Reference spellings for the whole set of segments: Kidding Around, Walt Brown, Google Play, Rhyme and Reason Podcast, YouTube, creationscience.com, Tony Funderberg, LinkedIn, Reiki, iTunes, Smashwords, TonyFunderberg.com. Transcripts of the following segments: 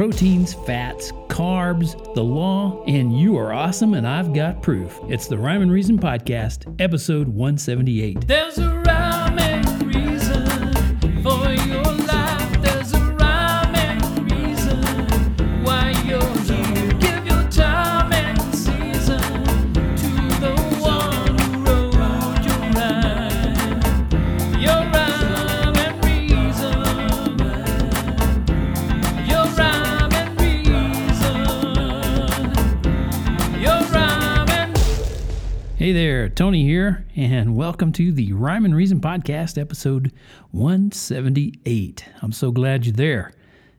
proteins, fats, carbs, the law, and you are awesome and I've got proof. It's the Rhyme and Reason Podcast, episode 178. There's a rhyme and reason for your life. There's a rhyme and reason why you're here. Give your time and season to the one who wrote your rhyme. Your rhyme and reason. Your rhyme and reason. Your rhyme and... Hey there, Tony here, and welcome to the Rhyme and Reason Podcast, episode 178. I'm so glad you're there.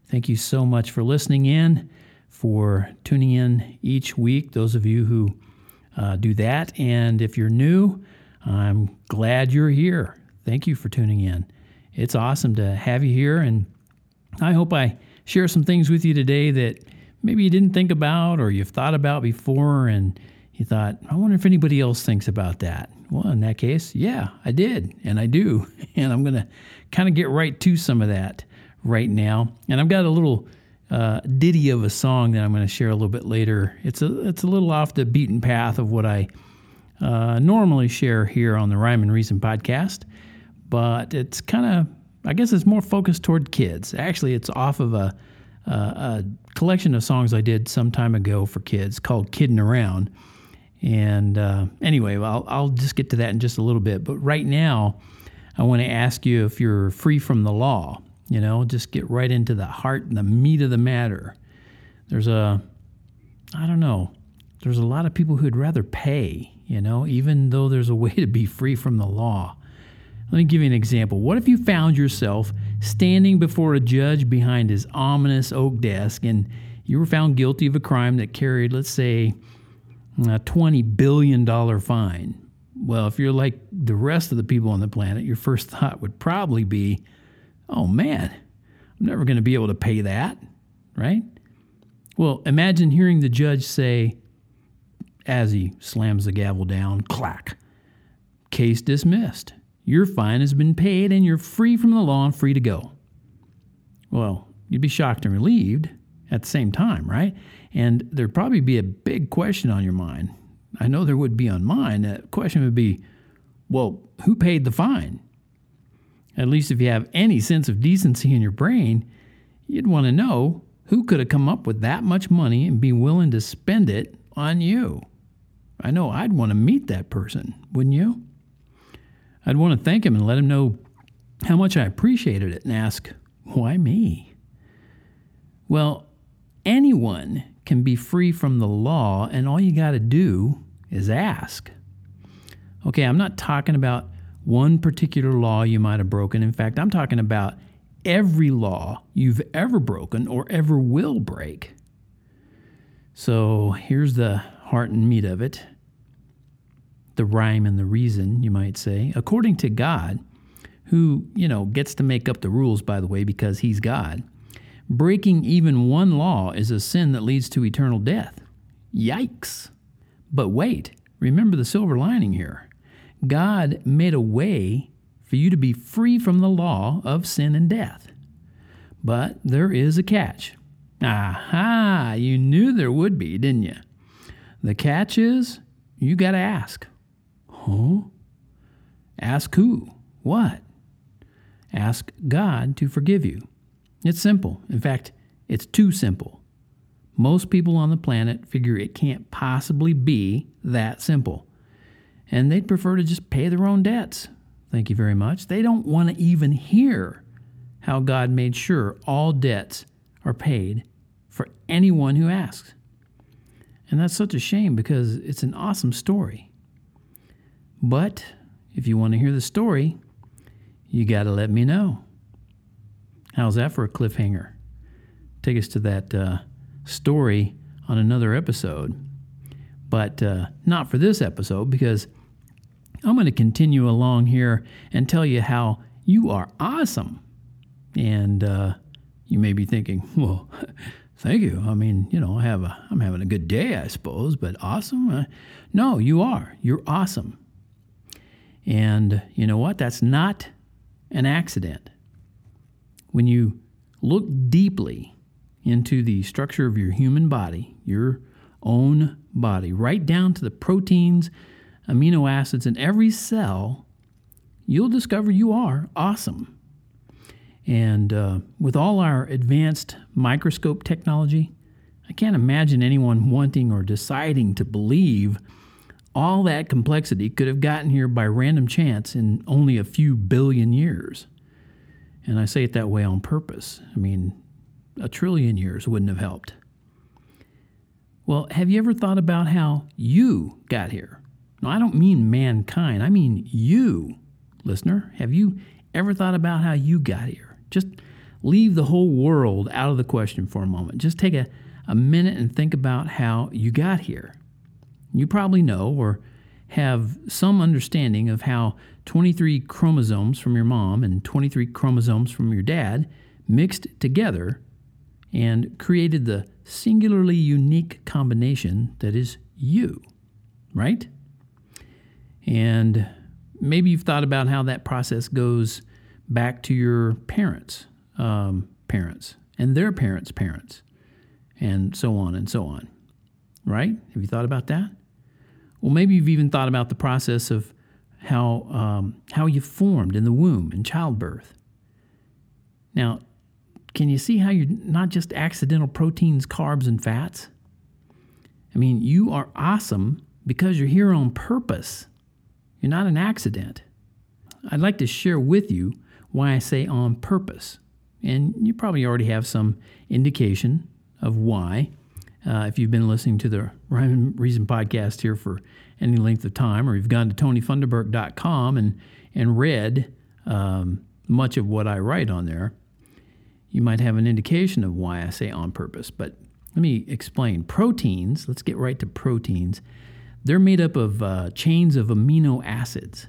Thank you so much for listening in, for tuning in each week, those of you who do that. And if you're new, I'm glad you're here. Thank you for tuning in. It's awesome to have you here, and I hope I share some things with you today that maybe you didn't think about or you've thought about before, and you thought, I wonder if anybody else thinks about that. Well, in that case, yeah, I did, and I do. And I'm going to kind of get right to some of that right now. And I've got a little ditty of a song that I'm going to share a little bit later. It's a little off the beaten path of what I normally share here on the Rhyme and Reason Podcast. But it's kind of, I guess it's more focused toward kids. Actually, it's off of a collection of songs I did some time ago for kids called Kidding Around. And anyway, I'll just get to that in just a little bit. But right now, I want to ask you if you're free from the law. You know, just get right into the heart and the meat of the matter. There's a lot of people who'd rather pay, you know, even though there's a way to be free from the law. Let me give you an example. What if you found yourself standing before a judge behind his ominous oak desk, and you were found guilty of a crime that carried, let's say, a $20 billion fine. Well, if you're like the rest of the people on the planet, your first thought would probably be, oh man, I'm never going to be able to pay that, right? Well, imagine hearing the judge say, as he slams the gavel down, clack, case dismissed. Your fine has been paid and you're free from the law and free to go. Well, you'd be shocked and relieved at the same time, right? And there'd probably be a big question on your mind. I know there would be on mine. That question would be, well, who paid the fine? At least if you have any sense of decency in your brain, you'd want to know who could have come up with that much money and be willing to spend it on you. I know I'd want to meet that person, wouldn't you? I'd want to thank him and let him know how much I appreciated it and ask, why me? Well, anyone can be free from the law, and all you got to do is ask. Okay, I'm not talking about one particular law you might have broken. In fact, I'm talking about every law you've ever broken or ever will break. So here's the heart and meat of it, the rhyme and the reason, you might say. According to God, who, you know, gets to make up the rules, by the way, because he's God, breaking even one law is a sin that leads to eternal death. Yikes. But wait, remember the silver lining here. God made a way for you to be free from the law of sin and death. But there is a catch. Aha, you knew there would be, didn't you? The catch is you got to ask. Huh? Ask who? What? Ask God to forgive you. It's simple. In fact, it's too simple. Most people on the planet figure it can't possibly be that simple. And they'd prefer to just pay their own debts. Thank you very much. They don't want to even hear how God made sure all debts are paid for anyone who asks. And that's such a shame because it's an awesome story. But if you want to hear the story, you got to let me know. How's that for a cliffhanger? Take us to that story on another episode. But not for this episode, because I'm going to continue along here and tell you how you are awesome. And you may be thinking, well, thank you. I mean, you know, I'm having a good day, I suppose, but awesome? No, you are. You're awesome. And you know what? That's not an accident. When you look deeply into the structure of your human body, your own body, right down to the proteins, amino acids in every cell, you'll discover you are awesome. And with all our advanced microscope technology, I can't imagine anyone wanting or deciding to believe all that complexity could have gotten here by random chance in only a few billion years. And I say it that way on purpose. I mean, a trillion years wouldn't have helped. Well, have you ever thought about how you got here? No, I don't mean mankind. I mean you, listener. Have you ever thought about how you got here? Just leave the whole world out of the question for a moment. Just take a minute and think about how you got here. You probably know or have some understanding of how 23 chromosomes from your mom and 23 chromosomes from your dad mixed together and created the singularly unique combination that is you, right? And maybe you've thought about how that process goes back to your parents, parents, and their parents' parents, and so on, right? Have you thought about that? Well, maybe you've even thought about the process of how you formed in the womb in childbirth. Now, can you see how you're not just accidental proteins, carbs, and fats? I mean, you are awesome because you're here on purpose. You're not an accident. I'd like to share with you why I say on purpose. And you probably already have some indication of why. If you've been listening to the Rhyme and Reason podcast here for any length of time, or you've gone to TonyFunderberg.com and read much of what I write on there, you might have an indication of why I say on purpose. But let me explain. Proteins, let's get right to proteins. They're made up of chains of amino acids.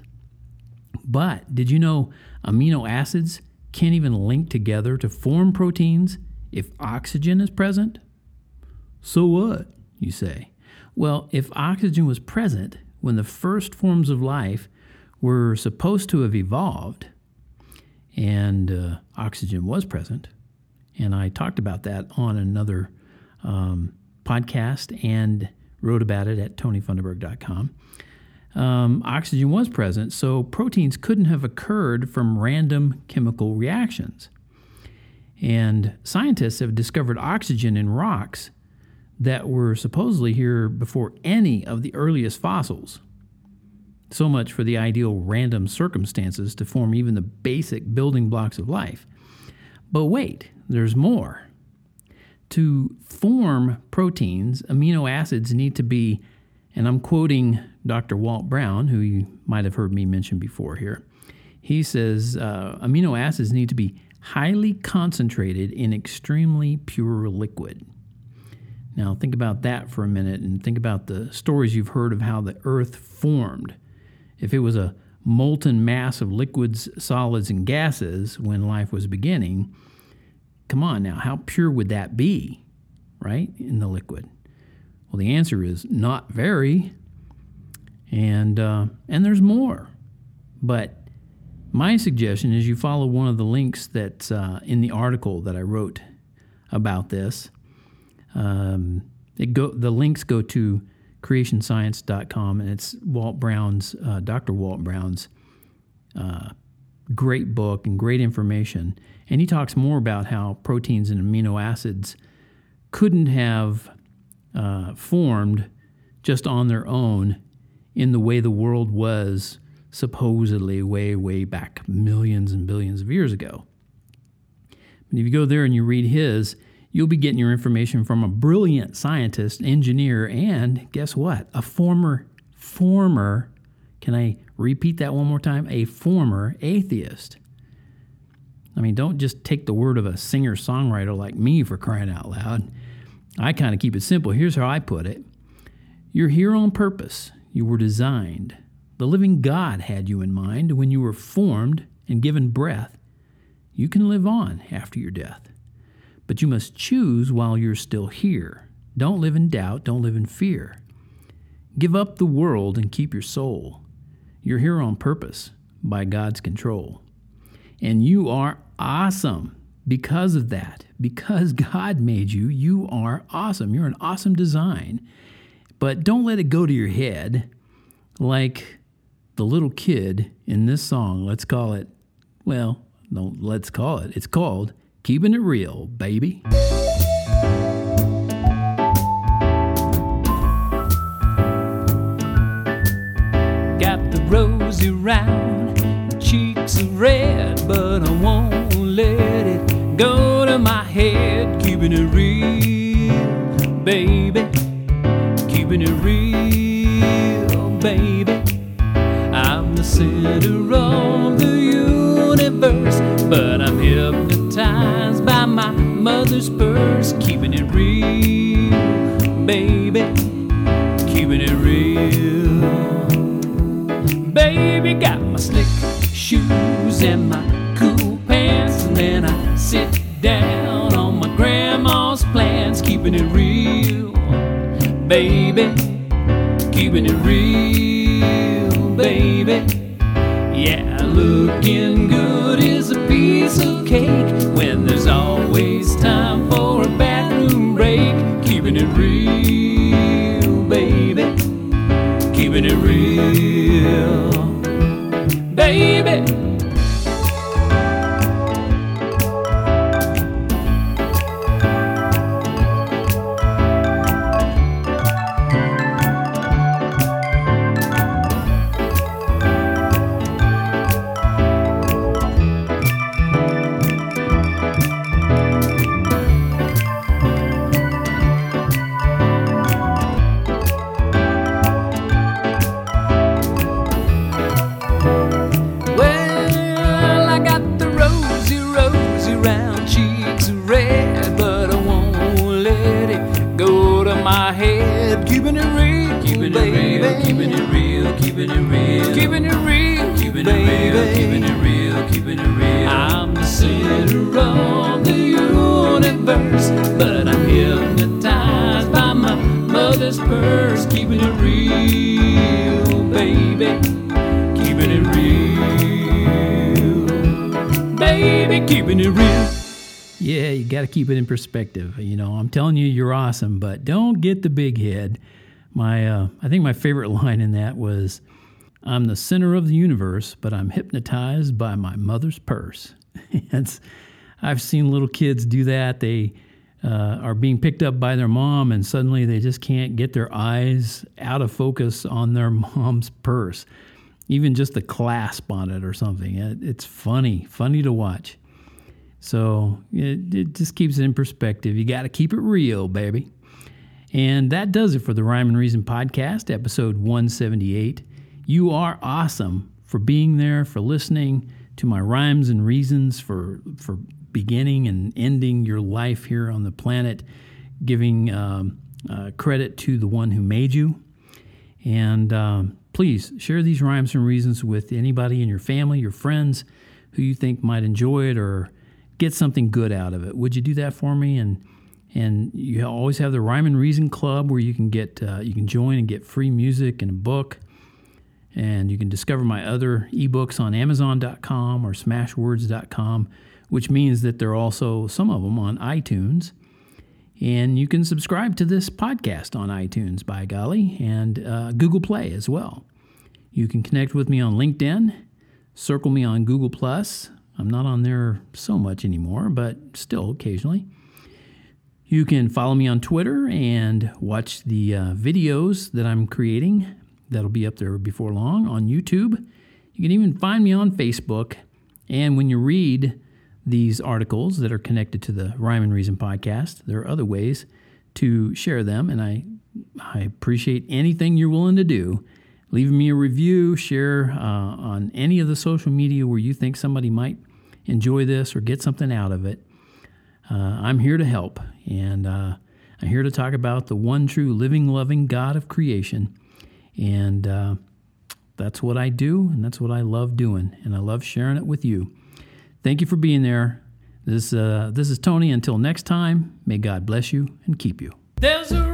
But did you know amino acids can't even link together to form proteins if oxygen is present? So what, you say? Well, if oxygen was present when the first forms of life were supposed to have evolved, and oxygen was present, and I talked about that on another podcast and wrote about it at TonyFunderberg.com. Oxygen was present, so proteins couldn't have occurred from random chemical reactions. And scientists have discovered oxygen in rocks that were supposedly here before any of the earliest fossils. So much for the ideal random circumstances to form even the basic building blocks of life. But wait, there's more. To form proteins, amino acids need to be, and I'm quoting Dr. Walt Brown, who you might have heard me mention before here. He says amino acids need to be highly concentrated in extremely pure liquid. Now think about that for a minute and think about the stories you've heard of how the earth formed. If it was a molten mass of liquids, solids, and gases when life was beginning, come on now, how pure would that be, right, in the liquid? Well, the answer is not very, and there's more. But my suggestion is you follow one of the links that's in the article that I wrote about this. The links go to creationscience.com, and it's Dr. Walt Brown's great book and great information. And he talks more about how proteins and amino acids couldn't have formed just on their own in the way the world was supposedly way, way back millions and billions of years ago. But if you go there and you read his, you'll be getting your information from a brilliant scientist, engineer, and guess what? A former, can I repeat that one more time? A former atheist. I mean, don't just take the word of a singer-songwriter like me for crying out loud. I kind of keep it simple. Here's how I put it. You're here on purpose. You were designed. The living God had you in mind when you were formed and given breath. You can live on after your death. But you must choose while you're still here. Don't live in doubt. Don't live in fear. Give up the world and keep your soul. You're here on purpose by God's control. And you are awesome. Because of that, because God made you, you are awesome. You're an awesome design. But don't let it go to your head like the little kid in this song. Let's call it, well, no, let's call it. It's called Keeping It Real, Baby. Got the rosy round, the cheeks are red, but I won't let it go to my head. Keeping it real, baby. Keeping it real, baby. I'm the center of the universe, but I'm hypnotized by my mother's purse. Keeping it real, baby. Keeping it real, baby. Got my slick shoes and my cool pants, and then I sit down on my grandma's plans. Keeping it real, baby. Keeping it real, baby. Yeah, looking good is a piece of cake when there's always time for a bathroom break. Keeping it real, baby. Keeping it real, baby. Keep it in perspective. You know, I'm telling you, you're awesome, but don't get the big head. I think my favorite line in that was, I'm the center of the universe, but I'm hypnotized by my mother's purse. I've seen little kids do that. They are being picked up by their mom, and suddenly they just can't get their eyes out of focus on their mom's purse, even just the clasp on it or something. It's funny to watch. So it just keeps it in perspective. You got to keep it real, baby. And that does it for the Rhyme and Reason Podcast, episode 178. You are awesome for being there, for listening to my rhymes and reasons, for beginning and ending your life here on the planet, giving credit to the one who made you. And please share these rhymes and reasons with anybody in your family, your friends, who you think might enjoy it or get something good out of it. Would you do that for me? And you always have the Rhyme and Reason Club where you can get you can join and get free music and a book. And you can discover my other ebooks on Amazon.com or Smashwords.com, which means that there are also some of them on iTunes. And you can subscribe to this podcast on iTunes, by golly, and Google Play as well. You can connect with me on LinkedIn, circle me on Google Plus. I'm not on there so much anymore, but still occasionally. You can follow me on Twitter and watch the videos that I'm creating. That'll be up there before long on YouTube. You can even find me on Facebook. And when you read these articles that are connected to the Rhyme and Reason Podcast, there are other ways to share them. And I appreciate anything you're willing to do. Leave me a review, share on any of the social media where you think somebody might enjoy this or get something out of it. I'm here to help, and I'm here to talk about the one true living, loving God of creation. And that's what I do, and that's what I love doing, and I love sharing it with you. Thank you for being there. This is Tony. Until next time, may God bless you and keep you.